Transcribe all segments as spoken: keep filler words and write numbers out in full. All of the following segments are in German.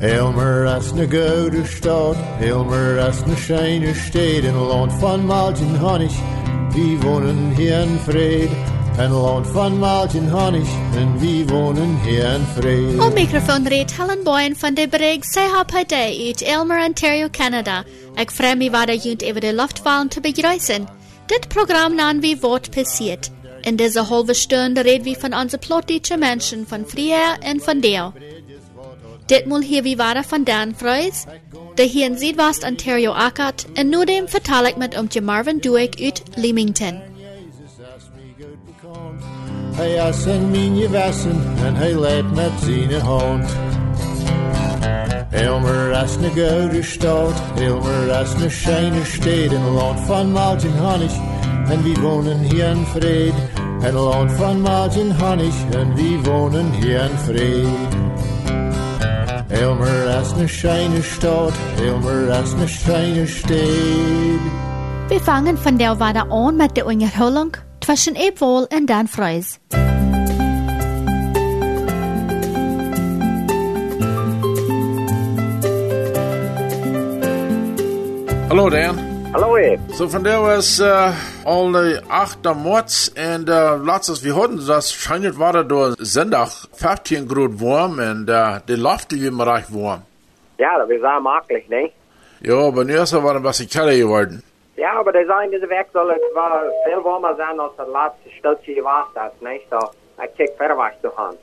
Elmer as ne goede stad, Elmer as ne scheine stad, een land van malt en honig, wie wonen hier in vrede. Een land van malt en honig, en wie wonen hier in vrede. Op microfoon reed Helen Boyen van de Breg, zij hab het uit Elmer, Ontario, Canada. Ik vreem me waar de junt over de luchtwallen te begruisen. Dit programma namen wie Wort passiert. In dieser halben Stunde reden wir von unseren plattdeutschen Menschen, von früher und von der. Dittmal hier wie war von Dan Freus, der hier in Südwest Ontario ackert, und nur dem verteile ich mit um die Marvin Dueck aus Leamington. Hey, ass in mine wassen, und hey lebt mit seiner Hand. Elmer ass ne gute Stadt, Elmer ass ne schöne Stadt, in Land von Malt und Honig, und wir wohnen hier in Fried. Ein Land von Malt und Honig, und wir wohnen hier in Fried. Elmer ass ne schöne Stadt, Elmer ass ne schöne Stadt. Wir fangen von der Wader an mit der Unterholung zwischen Ebwohl und Dan Freus. Hallo Dan. Hallo Ed. So von der was äh, alle achter Mords und äh, letztes wir hatten das scheint war da Sendach fünfzehn Grad warm und äh, die Luft die immer recht warm. Ja, das war maglich, ne? Ja, aber nur so war ein bisschen kälter geworden. Ja, aber der sein diese Weg soll es war viel warmer sein als das letzte Stückchen war das, ne? So, ich check per was zu haben.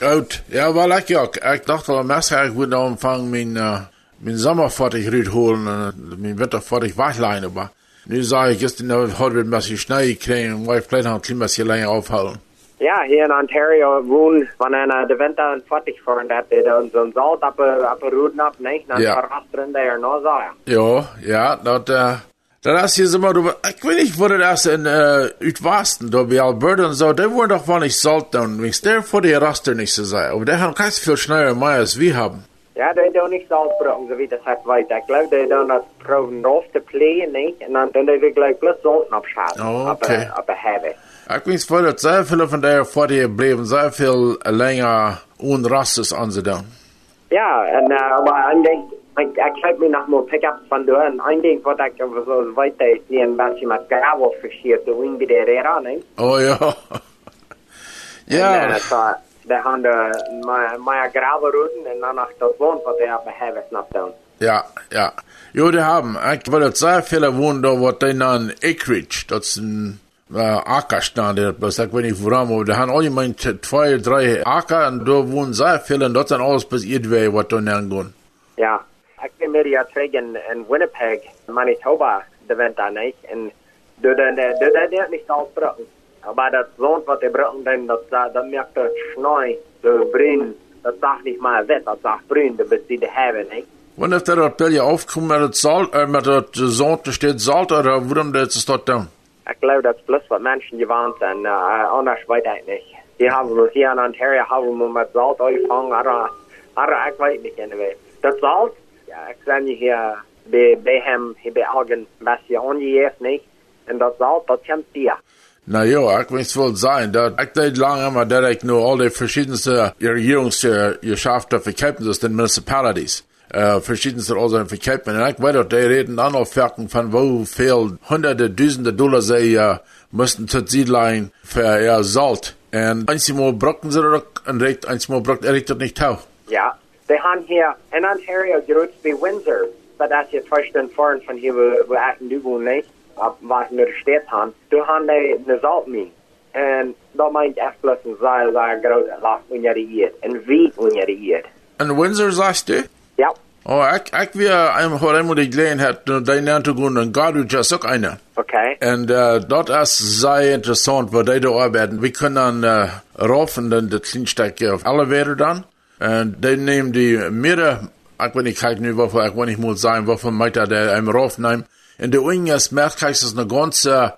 Gut, ja, weil ich ja, ich dachte, am Messer ich würde anfangen mein äh, mein Sommer fertig rütholen und mein Winter fertig wachlein, aber nun sage ich, gestern heute wird ein bisschen Schnee gekriegt, weil ich vielleicht noch ein Klimas hier länger aufhalten. Ja, hier in Ontario ruhen, wenn einer der Winter fertig fahren hat, dann so ein Salt ab der Ruden ab, nicht? Dann verrast drin der noch so. Ja, ja, dort, äh, dann ist hier immer, ich weiß nicht, wo das in, äh, Südwesten, da bei Alberta und so, die wollen doch wohl nicht Salt und nichts, der vor der Raster nicht zu sein, aber der haben ganz viel Schnee im Mai als wir haben. Ja, die tun nicht Salzbrocken, so wie das halt weiter. Ich glaube, die tun das Proben rauf zu plägen, nicht? Und dann tun die gleich bloß Salz abschalten. Oh, okay. Aber, aber heavy. Ich weiß voll, dass sehr viele von der vor dir bleiben, sehr viel länger ohne Rastes anzudenken. Ja, und, äh, aber ein Ding, ich, ich schreibe mir nach nur Pickups von dir, und ein Ding, was ich so weiter ist, die ein bisschen mit Gravel verschiert, so irgendwie der Rera, nicht? Oh, ja. Ja. Und, äh, so, da haben wir mehr Gravelruten und danach das Wohnen, was wir auf der Heavys noch tun. Ja, ja. Ja, die haben. Ich will jetzt sehr viele wohnen, da wo die in Acreage, das ist ein äh, Ackerstand, ich weiß nicht woran, aber die haben allgemein zwei, drei Acker und da wohnen sehr viele und dort sind alles bis irgendwer, was da hineingehen. Ja, ich bin mir ja träge in, in Winnipeg, Manitoba, der Winter nicht, und da wird nicht ausbrochen. Aber das Sohn, was die Brücken denn, das, das merkt das Schnee, das Brühen, das sagt nicht mal Wett, das sagt Brühen, das wird sie die Heaven, nicht? Wann ist der Appell hier aufgekommen mit dem Salt, äh, mit dem Sohn, da steht Salt, oder warum das ist dort dann? Ich glaube, das ist bloß, was Menschen gewarnt sind, äh, anders weiß ich nicht. Die haben wir hier in Ontario, haben wir mit Salt angefangen, aber, aber ich weiß nicht, anyway. Das Salt, ja, ich sehe hier bei, bei ihm, hier bei Augen, was hier angeht, nicht? Und das Salt, das kommt hier. Na ja, ich weiß wohl sein, dass ich da lange immer, dass ich nur alle verschiedensten Regierungsgeschäfte verkämpfen, das sind Municipalities, äh, verschiedenste Orten verkämpfen. Und ich weiß auch, die reden an auf Werken von wo viel hunderte, tausende Dollar sie äh, müssen zu Siedlein für ihr Salt. Und einmal brauchen sie das und einmal braucht er das nicht auch. Ja, die haben hier in Ontario gerührt wie Windsor, aber das hier zwei Stunden fahren von hier, wo ich in Dübeln nicht. Ab was wir steht haben, du haben die eine Salzmine. Und da meint echt bloß ein sehr, sehr großer Last unjähriert. Und wie unjähriert. Und Windsor sagst du? Ja. Oh, ich, ich wie einmal einmal die Gelegenheit, deinen Antigon und Garduch ist auch einer. Okay. Und äh, dort ist sehr interessant, wo die da arbeiten. Wir können dann äh, rauf und dann das Klinsteck auf alle Werte dann. Und dann nehmen die mehrere, ich weiß nicht, ich weiß nicht, muss sagen, wovon möchte der einem raufnehmen. In der Unges merkt ich, dass es eine ganze,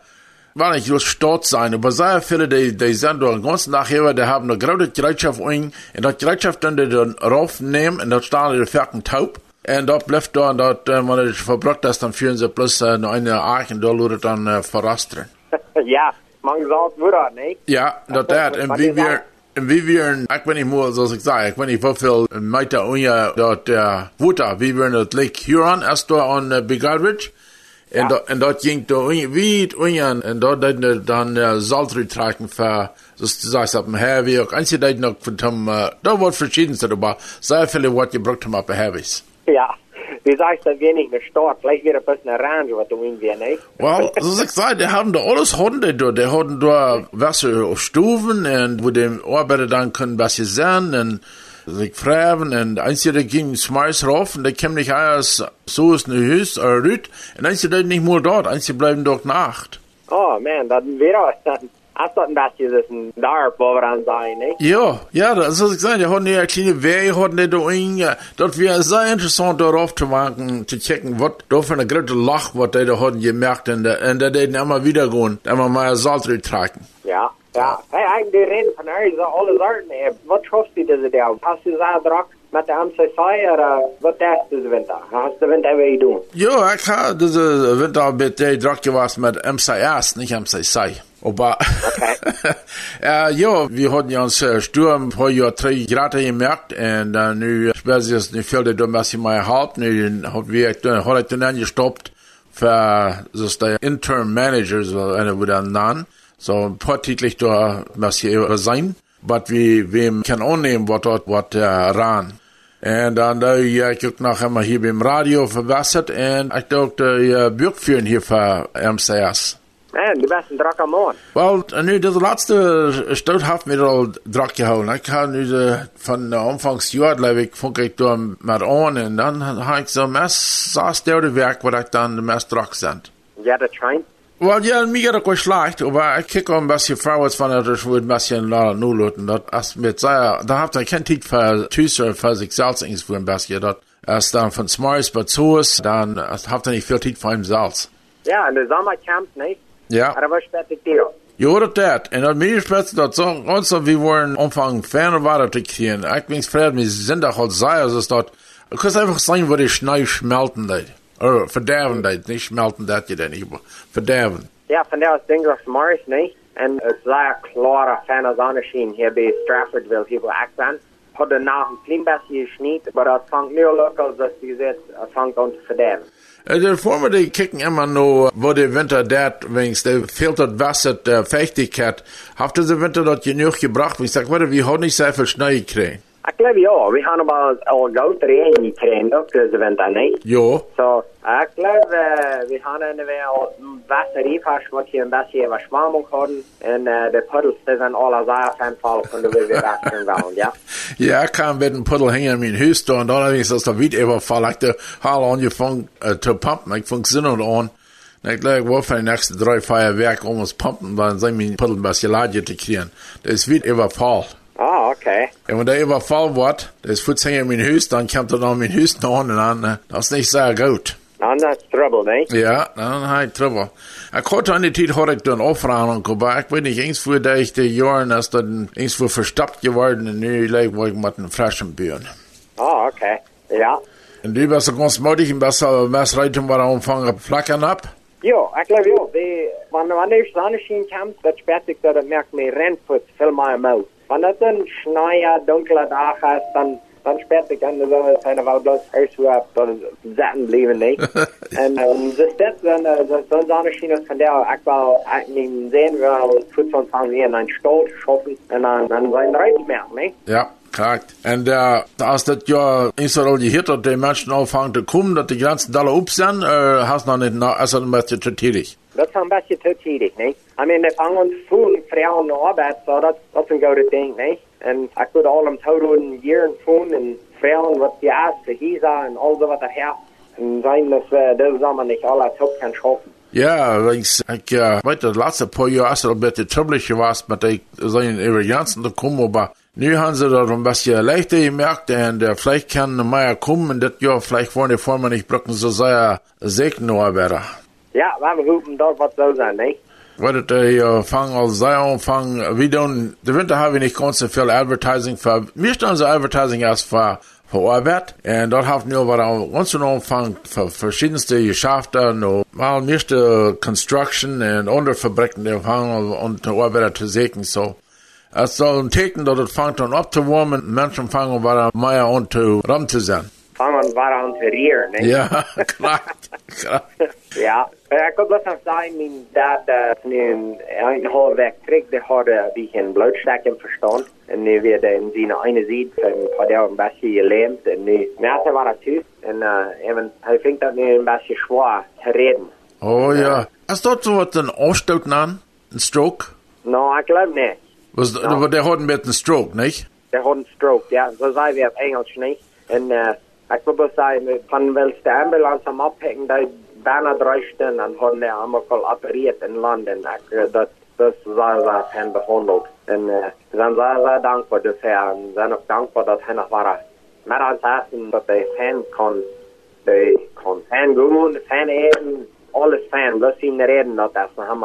war nicht bloß stolz sein, aber sehr viele, die, die sind da den ganzen Tag hier, die haben eine große Gerätschaft ein, und das Gerätschaft dann die dann raufnehmen, und dort stehen die Ferken taub, und dort bleibt da, und dort, wenn man das verbraucht ist, dann führen sie bloß eine, eine Arche, und da würde dann äh, verrastern. Ja, man sagt, würde nicht? Ja, das ist, und wie wir, Vivian, ik ben niet moe zoals ik zei, ik ben niet veel meter onder dat uh, water. We waren het Lake Huron, eerst door aan uh, Big Aldrich. En, ja. do, en dat ging door wiet onder. En dat deden we dan uh, zout trekken voor, zoals je zei, op een herweg. Ook eentje deden ook van hem, uh, dat wordt verschiedenste, maar zeer veel wordt gebruikt hem op een herweg. Ja. Wie sagst, das wäre nicht eine Stadt, vielleicht wäre ein bisschen Orange, was du in dir, nicht? Well, so ich sage, die haben da alles Hunde da, die haben da Wasser auf Stufen und wo die Arbeiter dann können was sie sehen und sich fragen und einzige gehen Smiles rauf und die kommen nicht erst so ist eine Hüst oder Rüt und einzige bleiben nicht mehr dort, einzige bleiben dort Nacht. Oh man, das wäre das. Hast du das ist ein Dorf, wo wir dann sein, nicht? Ja, ja, das ist gesagt. Wir hatten ja eine kleine Wehe, hatten wir da in, das wäre sehr interessant, darauf zu machen, zu checken, was da für eine große Loch, was die da hatten gemerkt, und da die immer wieder gehen, immer mal Salz reintragen. Ja, ja. Hey, eigentlich die Reden von euch, so alle Sorten, ey. Was schaffst du diese da? Hast du da drauf? Met de M C C, oder was darfst du den Winter? Hast du den Winter wie du? Ja, ich habe diesen Winter ein bisschen drauf gewesen mit M C S, nicht M C C. Aber, okay. äh, ja, wir hatten ja uns Sturm vor Jahr drei Grad gemerkt und äh, nu weiß ich jetzt nicht viel, da muss ich mal halten. Nun habe ich dann angestoppt für das der Interim Manager, so einer würde dann nennen. So ein paar Titel da muss ich sein, aber wir, wir können auch nehmen, was dort was äh, ran. Und dann da ja, ich guck nachher mal hier beim Radio verbessert und ich dachte, ja, Bürgführen hier für M C S. En die besten drak am Morgen. Wel, nu, de laatste stout heeft me al drak gehouden. Ik ga nu de, van de omvangsjaar, leef ik, vond ik door met aan. En dan heb ik zo'n mes, zo'n derde werk, waar ik dan de mes drak zend. Ja, dat schijnt. Wel, ja, mij gaat ook wel slecht. Maar ik kijk al een beetje voorwaarts van dat ik een beetje laten nu laten. Dat als met zei, daar heb ik geen tijd voor tussen, voor zichzelf eens voor een beetje. Dat als dan van smaars bezoos, dan heb ik niet veel tijd voor hem zelfs. Ja, in de zomer kampt niet. Ja. Aber was spätig dir? Ja, das hat. Und mir spätig das so, uns, wir wollen anfangen, ferner weiter zu kriegen. Ich bin froh, wir sind auch als sei, also es dort, du kannst einfach sagen, wo die Schnee schmelzen, das. Oder verderben, das. Nicht schmelzen, das geht nicht, aber verderben. Ja, von der aus denke ich, Morris, nicht? Und es sei ein klarer, ferner Sonnenschein hier bei Stratfordville, hier wo ich bin. Hat danach ein klein bisschen Schnee, aber das fängt nur locker, dass die gesagt, es fängt an zu verderben. Die Formen, die kicken immer nur, wo der Winter dort, wenigstens, der fehlt das Wasser, der Feuchtigkeit. Habt ihr den Winter dort genug gebracht? Ich sag, warte, wir haben nicht sehr viel Schnee gekriegt. Ich glaube, ja. Wir haben aber auch Gold Regen gekriegt, doch, diesen Winter, nicht? Ja. So, ich glaube, wir haben auch Wasser gefasst, was hier ein bisschen Überschwammung hatten. Und äh, die Puddels, die sind alle sehr fernfall von der Wasser waren, ja? Ja, ich kam mit einem Puddel hängen in meinem Hüst und dann habe ich das da wieder überfallen. Ich habe angefangen äh, zu pumpen, ich fange Sinn und an. Und ich glaube, ich war für die nächsten drei Feuerwerke um uns pumpen, dann sind meine Puddel ein bisschen Ladje zu kriegen. Das ist wieder überfallen. Ah, oh, okay. Ja, wenn der überfallen wird, das Fußhänger in mein Hüst, dann kommt er noch in mein Hüst noch an und dann, das ist nicht sehr gut. Dann hat es Trouble, ne? Ja, dann hat es Trouble. Eine kurze Zeit hatte ich dann aufragen und aber ich bin nicht irgendwo vor den Jahren, dass dann irgendwo verstopft geworden und nun war ich mit einem frischen Büren. Ah, oh, okay. Ja. Und du bist ganz mutig und bist aber meist reitum, weil er anfangen flackern ab? Ja, ich glaube ja. Die, wenn man nicht Sonnenschein kommt, dann spät ich, dass merkt man Rennfuß viel mehr im Maus. Wenn das ein schneier, dunkler Tag ist, dann, dann später kann das alles sein, weil bloß Erswürf und Satten bleiben nicht. Und ähm, das ist das, wenn so ein Sonnenschein ist, kann der auch nicht sehen, weil es tut uns an hier einen Stolz schaffen und dann sein Reiz merken, nicht? Ja, korrekt. Und äh, als das ja Israel gehört hat, die Menschen anfangen zu kommen, dass die ganzen Dollar up sind, äh, hast du noch nicht noch, also ein bisschen zu tätig? Das ist ein bisschen zu tätig, nicht? I mean, they found on food and Frauen Arbeit, so that's, that's a good thing, eh? And I could all them total in year and food and Frauen, what they asked, the Hisa and all so what they have. And sein, dass wir das Sommer nicht alle top kann schaffen. Ja, links, ich, äh, weiß, das letzte paar Jahre ist ein bisschen trüblich gewesen, mit den, seinen Everianzen zu kommen, aber nu haben sie das ein bisschen leichter gemerkt, und, äh, vielleicht kann Meier kommen, und das Jahr, vielleicht wollen die Formen nicht brücken, so sehr Segenarbeiter. Ja, wir hoffen, dort was so sein, ne? Werdet ihr fangen als sei anfangen, wie dann, der Winter habe ich nicht ganz so viel Advertising für, mir stand so Advertising erst für, für Arbeit, und dort haben wir aber ganz so anfangen für verschiedenste Geschäfte, nur mal nächste Construction und andere Fabriken, die fangen und Arbeiter zu sehen, so. Es sollen ticken, dass es fängt an abzuwärmen. Menschen fangen wieder mehr an zu rumzusetzen. Fangen wieder an zu rieren, ne? Ja, klar. klar. Ja. Ich kann bloß noch sagen, mein Dad ist in einem halben Weg zurück. Der hat ein bisschen Blutstecken verstanden. Und wir werden in seiner einen Seite von der ein bisschen gelähmt. Und die Nase war ein Typ. Und er fängt an, ein bisschen schwer zu reden. Oh ja. Hast du so was einen Ausstoß an? Ein Stroke? Nein, ich glaube nicht. Was, no. Der hat mit einem Stroke, nicht? Der hat einen Stroke, ja. So sagen wir auf Englisch nicht. Und äh, ich würde sagen, wenn wir die Ambulance am Abhängen, da beinahe drei Stunden, dann haben wir einmal operiert in London. Ich, das das war sein behandelt. Und äh, dann sehr, sehr dankbar dafür. Und dann auch dankbar, dass er noch war. Mehr als Essen, dass der Fan kann, der kann Fan gehen, Fan eben. Alles Fan, lass ihn reden, dass wir haben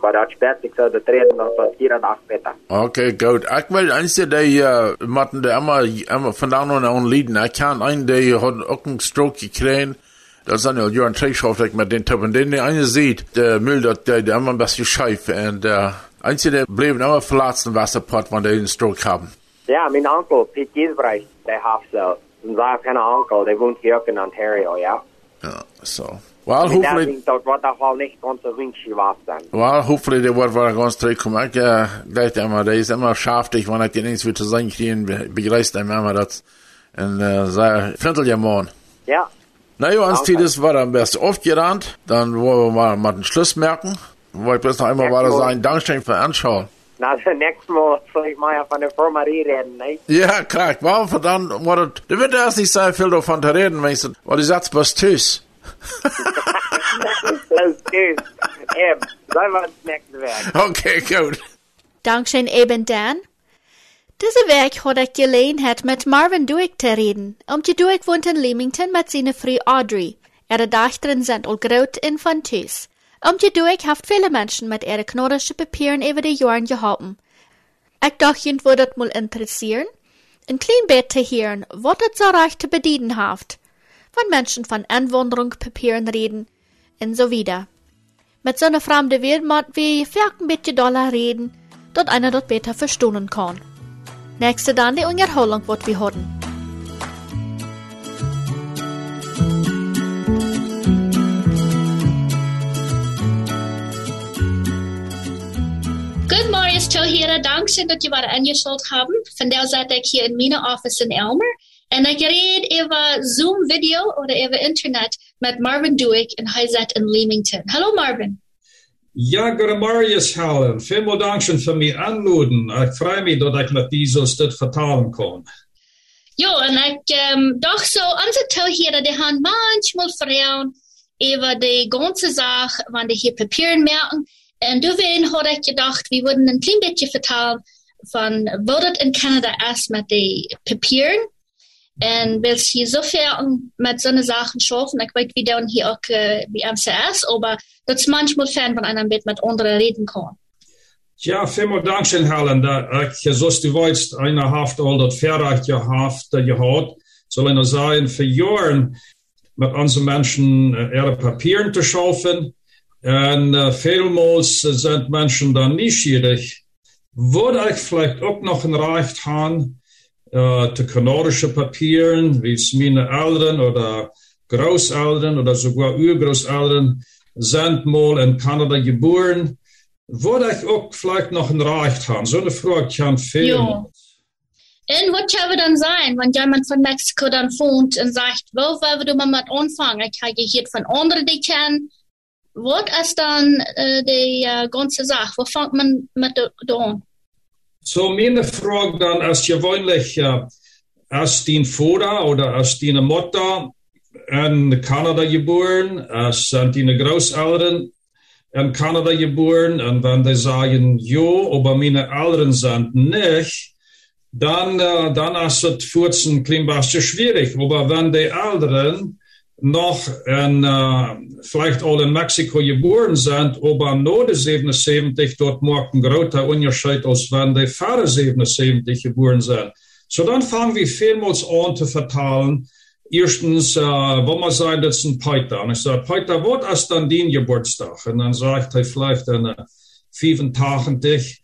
bei der Spätig so reden, dass wir hier und auch später. Okay, gut. Ich will eins, der hier, Martin, der immer, immer von da an liegen. Ich kann einen, der hat auch einen Stroke gekriegt. Das ist eine Jürgen Trägschaft mit den Tippen. Den der eine sieht, der Müll, der immer ein bisschen scheif. Und der Einzige, der bleibt immer verletzt im Wasserpott, wenn der einen Stroke haben. Ja, mein Onkel, Pete Giesbrecht, der hat so. Und sein Onkel, der wohnt hier auch in Ontario, ja? Ja, so. Well, hopefully, dort wird der Fall nicht ganz so winzig was sein. Well, hopefully, der wird wieder ganz zurückkommen. Ich, äh, gleich immer, der ist immer schaftig, wenn ich den nichts wieder sein kann, begreifst einem immer das. Und, äh, sei, Viertel ja morgen. Ja. Na ja, uns okay. Das war am besten oft gerannt. Dann wollen wir mal, mal den Schluss merken. Wollte ich bloß noch einmal weiter sein. Dankeschön für Anschauen. Na, das nächste Mal soll ich mal von der Formerie reden, ne? Ja, klar. Warum verdammt, der wird erst nicht sein, viel davon zu reden, wenn ich, weil ich sag's bloß tschüss. Okay, gut. Dankeschön eben dann. Diese Weg hat ich Gelegenheit mit Marvin Dueck zu reden. Und die Dueck wohnt in Leamington mit seiner Frau Audrey. Ihre Dächteren sind all groß und von Tüß. Und die Dueck hat viele Menschen mit ihren knorrischen Papieren über die Jahre geholfen. Ich dachte, ihn würde das mal interessieren. Ein klein bisschen zu hören, was es so recht zu bedienen hat. Wenn Menschen von Einwanderung, Papieren reden und so wieder. Mit so einer fremden Wildmat wie vielleicht ein bisschen Dollar reden, dort einer dort besser verstehen kann. Nächste dann die Unterholung, was wir hatten. Good morning, Zuhörer. Dankeschön, dass ihr wieder eingeschaltet habt. Von der Seite hier in meinem Office in Elmer. Und ich rede über Zoom-Video oder über Internet mit Marvin Dueck und er ist in Leamington. Hallo Marvin. Ja, guten Morgen, Helen. Vielen Dank für mich anluden. Ich freue mich, dass ich mit dieses das vertalen kann. Ja, und ich ähm, dachte so, unsere Zuhörer, die haben manchmal Fragen über die ganze Sache, wenn die hier Papieren merken. Und deswegen habe ich gedacht, wir würden ein klein bisschen vertalen von, wo das in Kanada erst mit den Papieren. Und willst hier so viel mit so einer Sachen schaffen, ich weiß, wie dann hier auch äh, wie M C S, aber das ist manchmal fern, wenn einer mit, mit anderen reden kann. Ja, vielen Dank, Helen, dass ich, so du weißt, einer hat all das Verrecht gehabt, gehabt, soll einer sein, für Jahre mit unseren Menschen ihre Papieren zu schaffen. Und äh, vielmals sind Menschen dann nischierig. Würde ich vielleicht auch noch ein Recht haben, Uh, die kanadischen Papieren, wie es meine Eltern oder Großeltern oder sogar Urgroßeltern sind mal in Kanada geboren, würde ich auch vielleicht noch ein Recht haben. So eine Frage kann fehlen. Ja. Und was kann wir dann sein, wenn jemand von Mexiko dann wohnt und sagt, wo wollen wir mal mit anfangen? Ich habe hier von anderen, die kennen. Was ist dann äh, die äh, ganze Sache? Wo fängt man mit da an? So, meine Frage dann ist gewöhnlich, äh, ist dein Vater oder ist deine Mutter in Kanada geboren, ist sind deine Großeltern in Kanada geboren, und wenn die sagen, jo, aber meine Eltern sind nicht, dann, äh, dann ist es für uns ein klein bisschen schwierig. Aber wenn die Eltern noch in, äh, vielleicht auch in Mexiko geboren sind, aber nur die siebenundsiebzig, dort macht ein großer Unterschied, als wenn die Fahrer siebenundsiebzig geboren sind. So, dann fangen wir vielmals an zu vertalen. Erstens, äh, wenn man sagt, das ist ein Peter. Und ich sage, Peter, was ist dann dein Geburtstag? Und dann sagt er vielleicht in äh, fünfundzwanzig.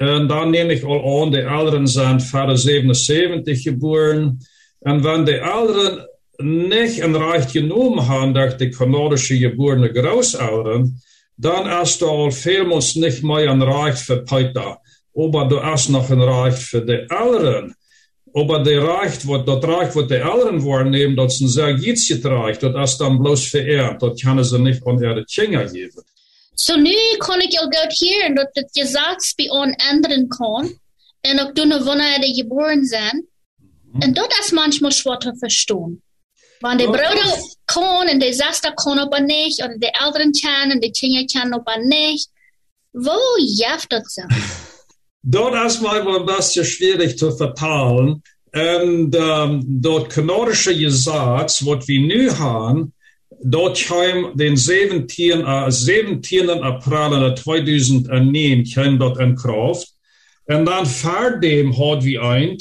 En dan neem ik al aan, de ouderen zijn verder zevenenzeventig geboren. En wenn die ouderen nicht ein Recht genommen haben durch die kanadische geborene Großeltern, dann hast du vielmals nicht mehr ein Recht für Peter. Aber du hast noch ein Recht für die Eltern. Aber die Recht, wo, das Recht, was die Eltern wahrnehmen, das ist ein sehr gutes Recht. Das ist dann bloß verehrt. Das können sie nicht an ihre Kinder geben. So nu kan ik jou goed horen dat het gezegd bij aan anderen kan. En ook doen wanneer die geboren zijn. En dat is manchmal schwer te verstaan. Wenn die Brüder können und die Schwester können aber nicht, oder die Eltern können und die Kinder können aber nicht, wo hilft das denn? Dort ist manchmal ein bisschen schwierig zu verteilen. Und ähm, dort kanadische Gesetz, was wir nun haben, dort kam den siebzehnten April zweitausendneun kam dort in Kraft. Und dann vor dem hat wir ein,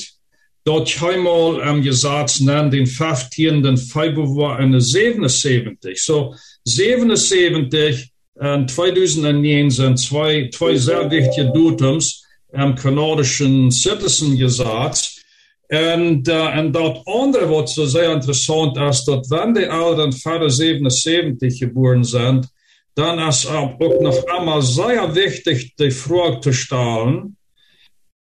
dort haben wir am Gesetz nennen den fünfzehnten Februar siebenundsiebzig. So siebenundsiebzig und zweitausendneun sind zwei, zwei sehr wichtige Datums am kanadischen Citizen-Gesetz. Und, äh, und dort andere, was so sehr interessant ist, dass wenn die Eltern vor siebenundsiebzig geboren sind, dann ist auch noch einmal sehr wichtig, die Frage zu stellen,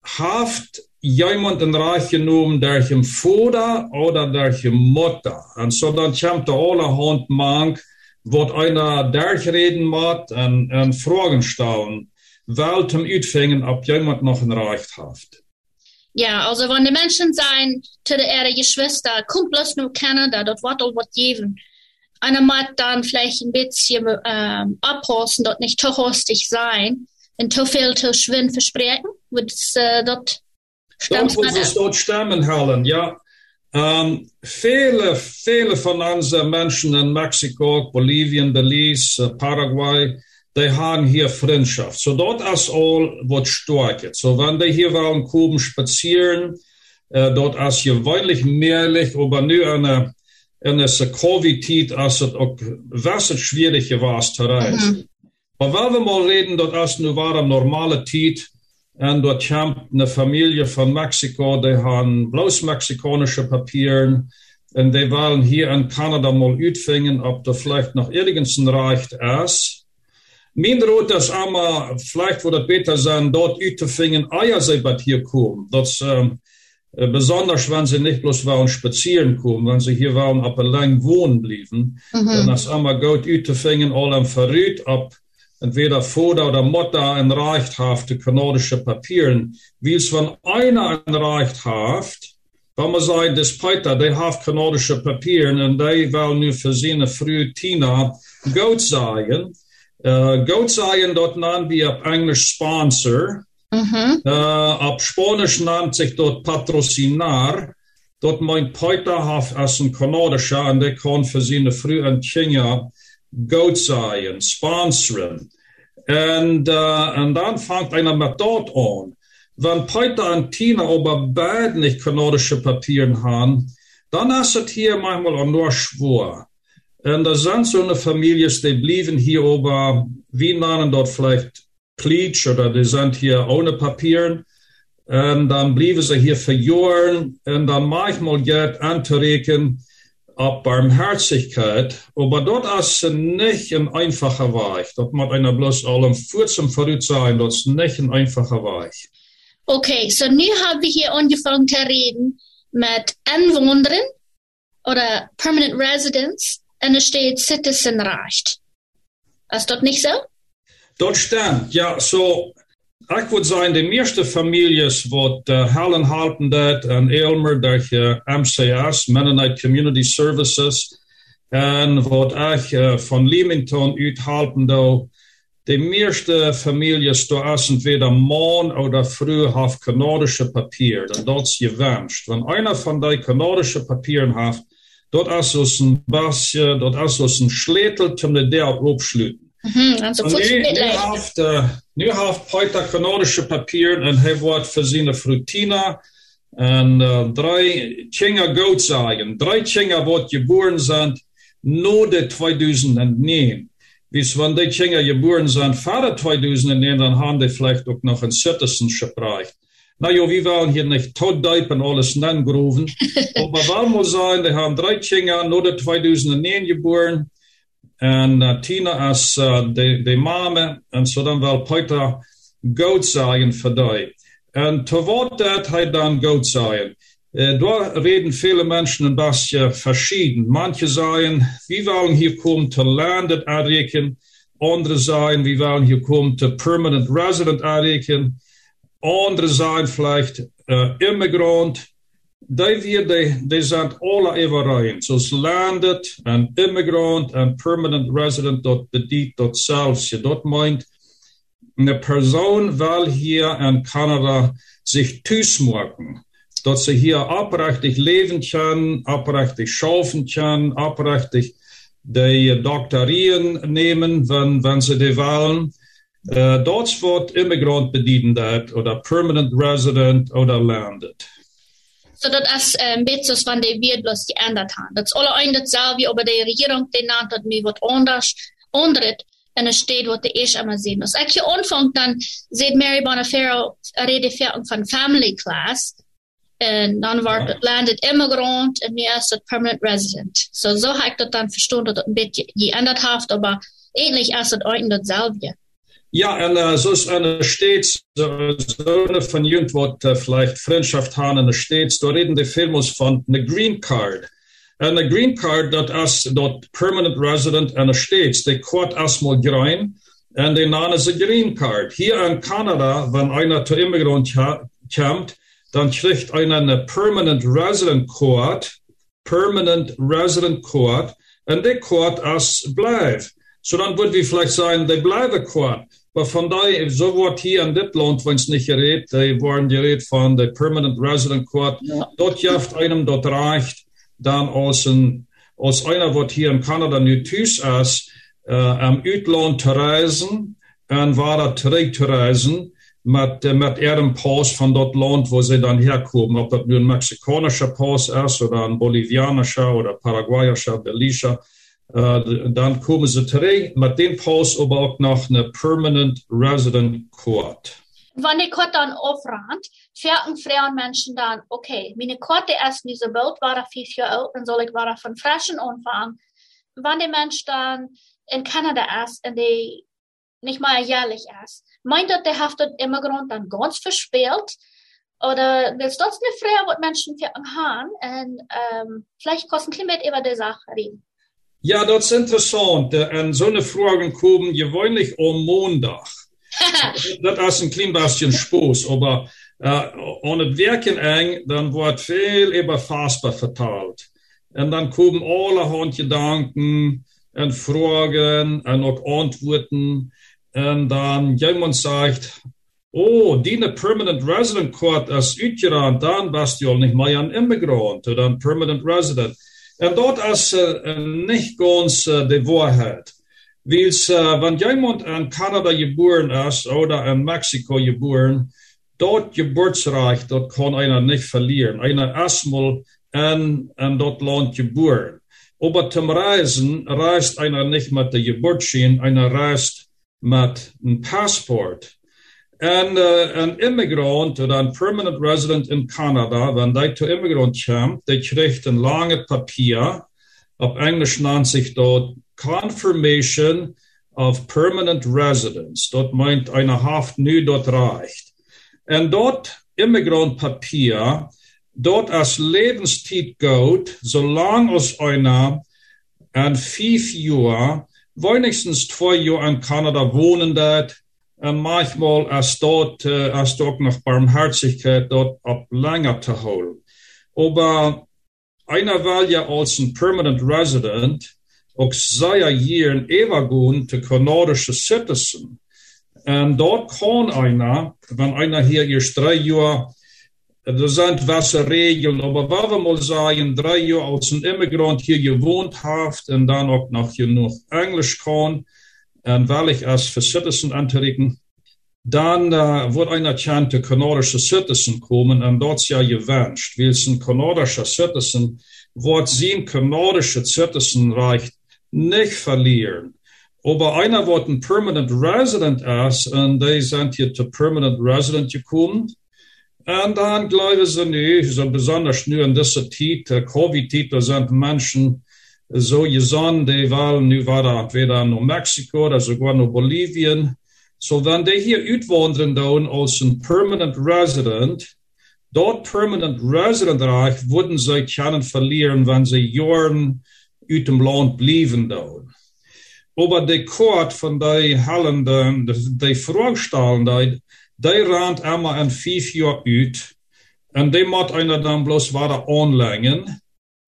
haft jemand ein Reich genommen durch den Vater oder durch die Mutter. Und so dann kommt der allerhand Mann, wo einer durchreden muss und, und Fragen stellen, weil zum Utfängen, ob jemand noch ein Reich hat. Ja, also wenn die Menschen sagen, zu ihrer Geschwister, kommt bloß nur Kanada, dort wird auch was geben. Einer mag dann vielleicht ein bisschen ähm, abhosten, dort nicht zu hostig sein und zu viel zu schwind versprechen, wird es äh, dort dort muss es dort stammen, Helen, ja. Ähm, viele, viele von unseren Menschen in Mexiko, Bolivien, Belize, Paraguay, die haben hier Freundschaft. So dort ist all, was stark ist. So wenn die hier waren, Kuben spazieren, äh, dort ist gewöhnlich mehrlich, aber nur eine, eine Covid-Zeit, ist es auch, was es schwierig war, zu reisen. Mhm. Aber wenn wir mal reden, dort ist nur war eine normale Zeit. Und dort kommt eine Familie von Mexiko, die haben bloß mexikanische Papiere. Und die wollen hier in Kanada mal utfingen, ob da vielleicht noch irgendwas reicht ist. Mein Rot ist einmal, vielleicht würde es besser sein, dort utfingen, eier sie bei hier kommen. Das, ähm, besonders, wenn sie nicht bloß wollen spazieren kommen, wenn sie hier wollen, aber lang wohnen blieben. Mhm. Dann ist einmal gut utfingen, allem verrückt, ob entweder Vater oder Mutter ein Recht haft, die kanadische Papieren, wie es von einer ein Recht haft, wenn man sagt, das Peter, der haft kanadische Papieren und die wollen nur für seine frühe Tina gut sein. Äh, gut sein, dort nennen wir auf Englisch Sponsor. Mhm. Äh, auf Spanisch nennt sich dort Patrocinar. Dort mein Peter haft als ein kanadischer und der kann für seine frühen Kinder gut sein, sponsoren. Und, uh, und dann fängt einer mit dort an. Wenn Peter und Tina aber beide nicht kanadische Papiere haben, dann ist es hier manchmal auch nur schwor. Und da sind so eine Familie, die blieben hier über, wie nennen dort vielleicht Pleitsch, oder die sind hier ohne Papieren. Und dann blieben sie hier für Jahre. Und dann manchmal geht anzuregen, ab Barmherzigkeit, aber dort ist es nicht ein einfacher Weg. Dort muss einer bloß allem vor zum Verrückt sein, das ist nicht ein einfacher Weg. Okay, so nun haben wir hier angefangen zu reden mit Einwohnern oder Permanent Residents und es steht Citizenrecht. Ist das nicht so? Dort stimmt, ja, so, ich würde sagen, die meisten Familien, die äh, Helen halten hat, und Elmer durch äh, M C S, Mennonite Community Services, und was ich äh, von Leamington halten do, die meisten Familien, die entweder Mann oder früh auf kanadische Papier, dann dort ist gewünscht. Wenn einer von den kanadischen Papieren hat, dort ist es ein bisschen, dort ist es ein Schlüssel, um den der aufzuschließen. Mhm, also nu haft Peter kanadische Papieren und er wird für seine Frutina und äh, drei Kinder gut sagen. Drei Kinder, die geboren sind, nur die zweitausendneun. Hvis wenn die Kinder geboren sind, vor zweitausendneun, dann haben die vielleicht auch noch ein Citizenship reicht. Na ja, wir wollen hier nicht totdeip und alles nenngroven, aber wir muss sein, die haben drei Kinder, nur zweitausendneun geboren, und uh, Tina ist uh, die, die Mama, und so dann will Peter Gott sein für die. Und zu Wort hat er dann Gott sein. Uh, da reden viele Menschen ein bisschen verschieden. Manche sagen, wir wollen hier kommen zu Landed anregen, andere sagen, wir wollen hier kommen zu Permanent Resident anregen, andere sind vielleicht äh, Immigrant. Die, wir, die, die sind alle überein. So es landet ein Immigrant, ein Permanent Resident, dort bedient, dort selbst. Dort meint, eine Person will hier in Kanada sich tüßmachen, dass sie hier abrechtig leben kann, abrechtig schaffen kann, abrechtig die Doktorien nehmen, wenn, wenn sie die wollen. Uh, dort wird Immigrant bedient oder Permanent Resident oder Landed. So, das ist ein bisschen, wenn die wir bloß geändert haben. Das ist alle ein dasselbe, aber die Regierung, die nennt das mir was anders, anderes, und es steht, was die ich immer sehen muss. Als ich anfange, dann sieht Mary Bonifero, rede von Family Class, und dann wird ja. Landed Immigrant, und mir ist das Permanent Resident. So, so habe ich das dann verstanden, dass das ein bisschen geändert hat, aber ähnlich ist das ein dasselbe. Ja, und äh, so ist eine stets, so, so eine von Jugendwort äh, vielleicht Freundschaft haben, eine stets, da reden die Firmen von einer Green Card. Eine Green Card, das ist dort Permanent Resident, eine stets, die kommt erstmal rein, und die nennen sie Green Card. Hier in Kanada, wenn einer zu Immigrant kommt, dann kriegt einer eine Permanent Resident Card, Permanent Resident Card, und die Card ist bleibt. So dann würden wir vielleicht sagen, die bleiben Card. Aber von daher, so wird hier in Lettland, wenn es nicht gerät, die waren gerät von der Permanent Resident Court, ja. Dort hilft einem, dort reicht, dann aus, ein, aus einer, was hier in Kanada nicht tüß ist, äh, am Utland zu reisen, und weiter zurückzureisen, mit, äh, mit ihrem Pass von dort Land, wo sie dann herkommen, ob das nur ein mexikanischer Pass ist, oder ein bolivianischer, oder paraguayischer, belizerischer. Uh, dann kommen sie zurück mit dem Pass, aber auch nach einer Permanent Resident Court. Wenn die Court dann aufrennt, fragen Frauen Menschen dann, okay, meine Court ist nicht so bald, war fünf Jahre alt, dann soll ich war von Frischen anfangen. Wenn die Mensch dann in Kanada ist und die nicht mal jährlich ist, meint das, der hat den Immigrant dann ganz verspielt? Oder das ist das eine Frage, was Menschen fragen haben? Und ähm, vielleicht kosten Klima über die Sache reden. Ja, das ist interessant. Und so eine Fragen kommen gewöhnlich am Montag. Das ist ein klein bisschen Spaß, aber äh, ohne Wirken eng, dann wird viel über Fassbar verteilt. Und dann kommen allerhand Gedanken und Fragen und auch Antworten. Und dann jemand sagt, oh, die Permanent Resident Court ist Utgeran, dann warst du auch nicht mal ein Immigrant oder ein Permanent Resident. Und dort ist äh, nicht ganz äh, die Wahrheit. Weil äh, wenn jemand in Kanada geboren ist oder in Mexiko geboren, dort Geburtsrecht, dort kann einer nicht verlieren. Einer erstmal in, in dort Land geboren. Aber zum Reisen reist einer nicht mit der Geburtsschein, einer reist mit einem Passport. Und äh, ein Immigrant oder ein Permanent Resident in Kanada, wenn der zu Immigrant kommt, der kriegt ein langes Papier, auf Englisch nennt sich dort Confirmation of Permanent Residence. Dort meint eine Haft nie dort reicht. Und dort Immigrantpapier, dort als Lebenszeit geht, solange es einer in fünf Jahren, wenigstens zwei Jahre in Kanada wohnen wird, und manchmal ist dort, äh, ist dort noch Barmherzigkeit dort ab länger zu holen. Aber einer will ja als ein Permanent Resident auch sei hier in Evergun der kanadische Citizen. Und dort kann einer, wenn einer hier erst drei Jahre, das sind gewisse Regeln, aber wenn wir mal sagen, drei Jahre als ein Immigrant hier gewohnt hat und dann auch noch genug Englisch kann, und weil ich als für Citizen antreten, dann äh, wird einer kann der kanadische Citizen kommen und dort ist ja gewünscht, weil es ein kanadischer Citizen wird, sein kanadische Citizenrecht nicht verlieren. Aber einer was ein permanent resident ist und die sind hier zu permanent resident gekommen. Und dann glauben sie nicht, so besonders nur in dieser Zeit, der Covid-Zeit, da sind Menschen so gesandt, die waren nur weiter entweder nach Mexiko oder sogar nach Bolivien. So wenn die hier auswandern dann als ein permanent resident, dort permanent resident reich, würden sie können verlieren, wenn sie Jahren aus dem Land blieben dann. Aber die Kort von den Hallenden, die Fragstellenden, die rennt immer in fünf Jahren ut und die muss einer dann bloß weiter anlängen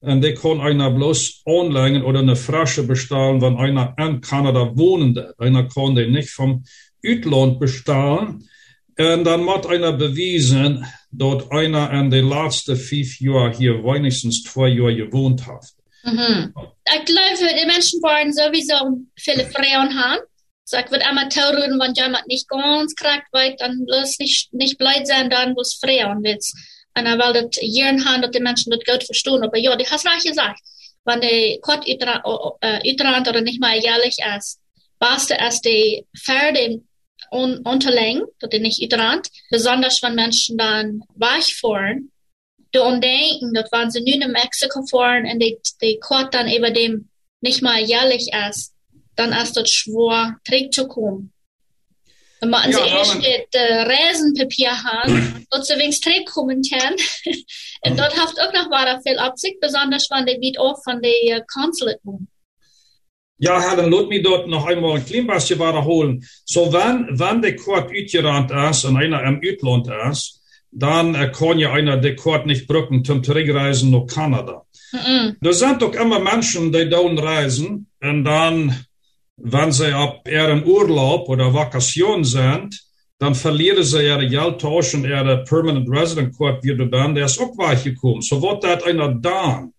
und die kann einer bloß anlängen oder eine Flasche bestellen, wenn einer in Kanada wohnt. Einer kann die nicht vom Utland bestellen und dann muss einer bewiesen, dass einer in den letzten fünf Jahren hier wenigstens zwei Jahre gewohnt hat. Mhm. Ich glaube, die Menschen wollen sowieso viele Frauen haben. So, ich würde einmal tauren, wenn jemand nicht ganz krank wird, dann bloß nicht, nicht blöd sein, dann bloß Frauen wird. Und dann will das Hirn haben, dass die Menschen das gut verstehen. Aber ja, du hast recht gesagt. Wenn die Gott überrannt oder nicht mal jährlich ist, basta es die Pferde un- unterlegen, dass die nicht überrannt. Besonders wenn Menschen dann weichfahren. Und denken, dass wenn sie nun in Mexiko fahren und die, die Kort dann über dem nicht mal jährlich ist, dann ist das schwer, Trick zu kommen. Dann machen ja, sie erst das Reisenpapier haben, dort sie wenigstens Trick kommen können. Und dort hat auch noch weiter viel Absicht, besonders wenn die wieder auch von der Konsulat kommen. Ja, Helen, lass mich dort noch einmal ein Klimbasschen wiederholen. So, wenn, wenn der Kort ausgerannt ist und einer im Utland ist, dann kann ja einer den Kort nicht brücken zum Zurückreisen nach Kanada. Mm-mm. Da sind doch immer Menschen, die da reisen und dann, wenn sie ab ihrem Urlaub oder Vakation sind, dann verlieren sie ihre Geldtausch und ihre Permanent Resident Kort wieder dann, der ist auch weichgekommen. So wird das einer dann.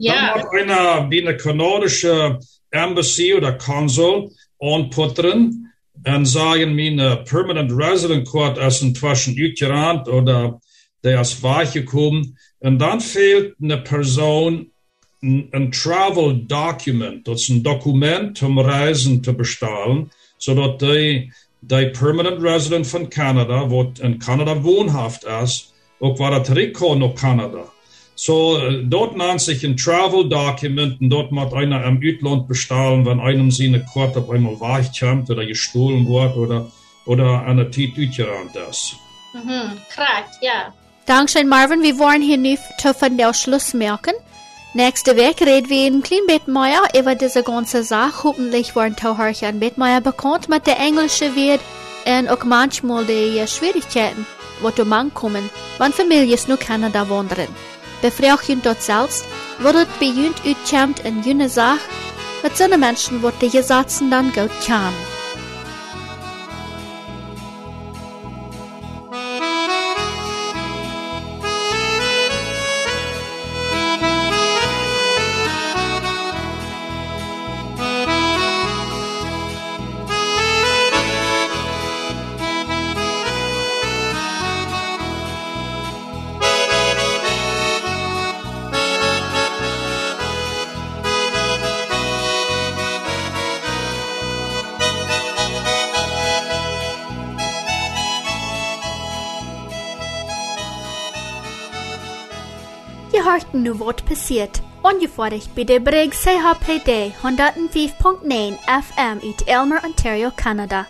Yeah. Dann hat einer wie eine kanadische Embassy oder Konsul anputtern und sagen, meine Permanent Resident Court ist inzwischen ausgerannt oder der ist weichgekommen. Und dann fehlt eine Person ein, ein Travel Document, das ist ein Dokument zum Reisen zu bestellen, sodass die, die Permanent Resident von Kanada, wo in Kanada wohnhaft ist, auch wieder zurückkommt nach Kanada. So, dort nennt sich ein Travel Document und dort muss einer im Utland bestellen, wenn einem seine Karte auf einmal weichkommt oder gestohlen wird oder, oder eine Zeit ausgerannt ist. Mhm, korrekt, ja. Dankeschön, Marvin. Wir wollen hier nicht von der Schluss merken. Nächste Woche reden wir in Kleinbettmeier über diese ganze Sache. Hoffentlich waren Tauhörcher in Bettmeier bekannt mit der englischen Welt und auch manchmal die Schwierigkeiten, die zu Mann kommen, wenn Familien nur Kanada wandern. Befragt ihr dort selbst, wurdet bei jünd utkämmt in jüne Sache, mit so Menschen wird die Satzen dann gut kam. Nu wird passiert. Ungefährlich bei der Brig C H P T hundertfünf Komma neun F M in Elmer, Ontario, Kanada.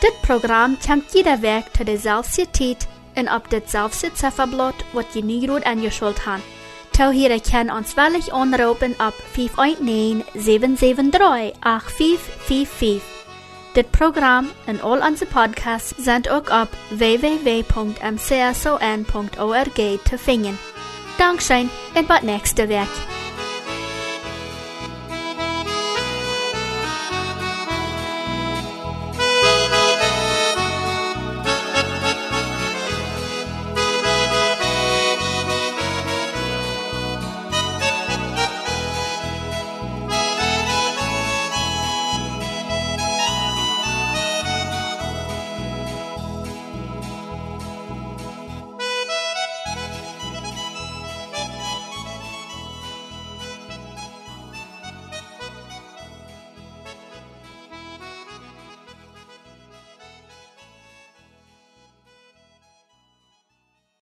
Das Programm kommt jeder Weg zu derselben Zeit und auf derselben Zifferblatt, was ihr nie gut angeschaut habt. Tauhörer können uns völlig anrufen ab fünf eins neun, sieben sieben drei, acht fünf fünf fünf. Das Programm und all unsere Podcasts sind auch auf w w w Punkt m c son Punkt org zu finden. Dankeschön und bis nächste Woche.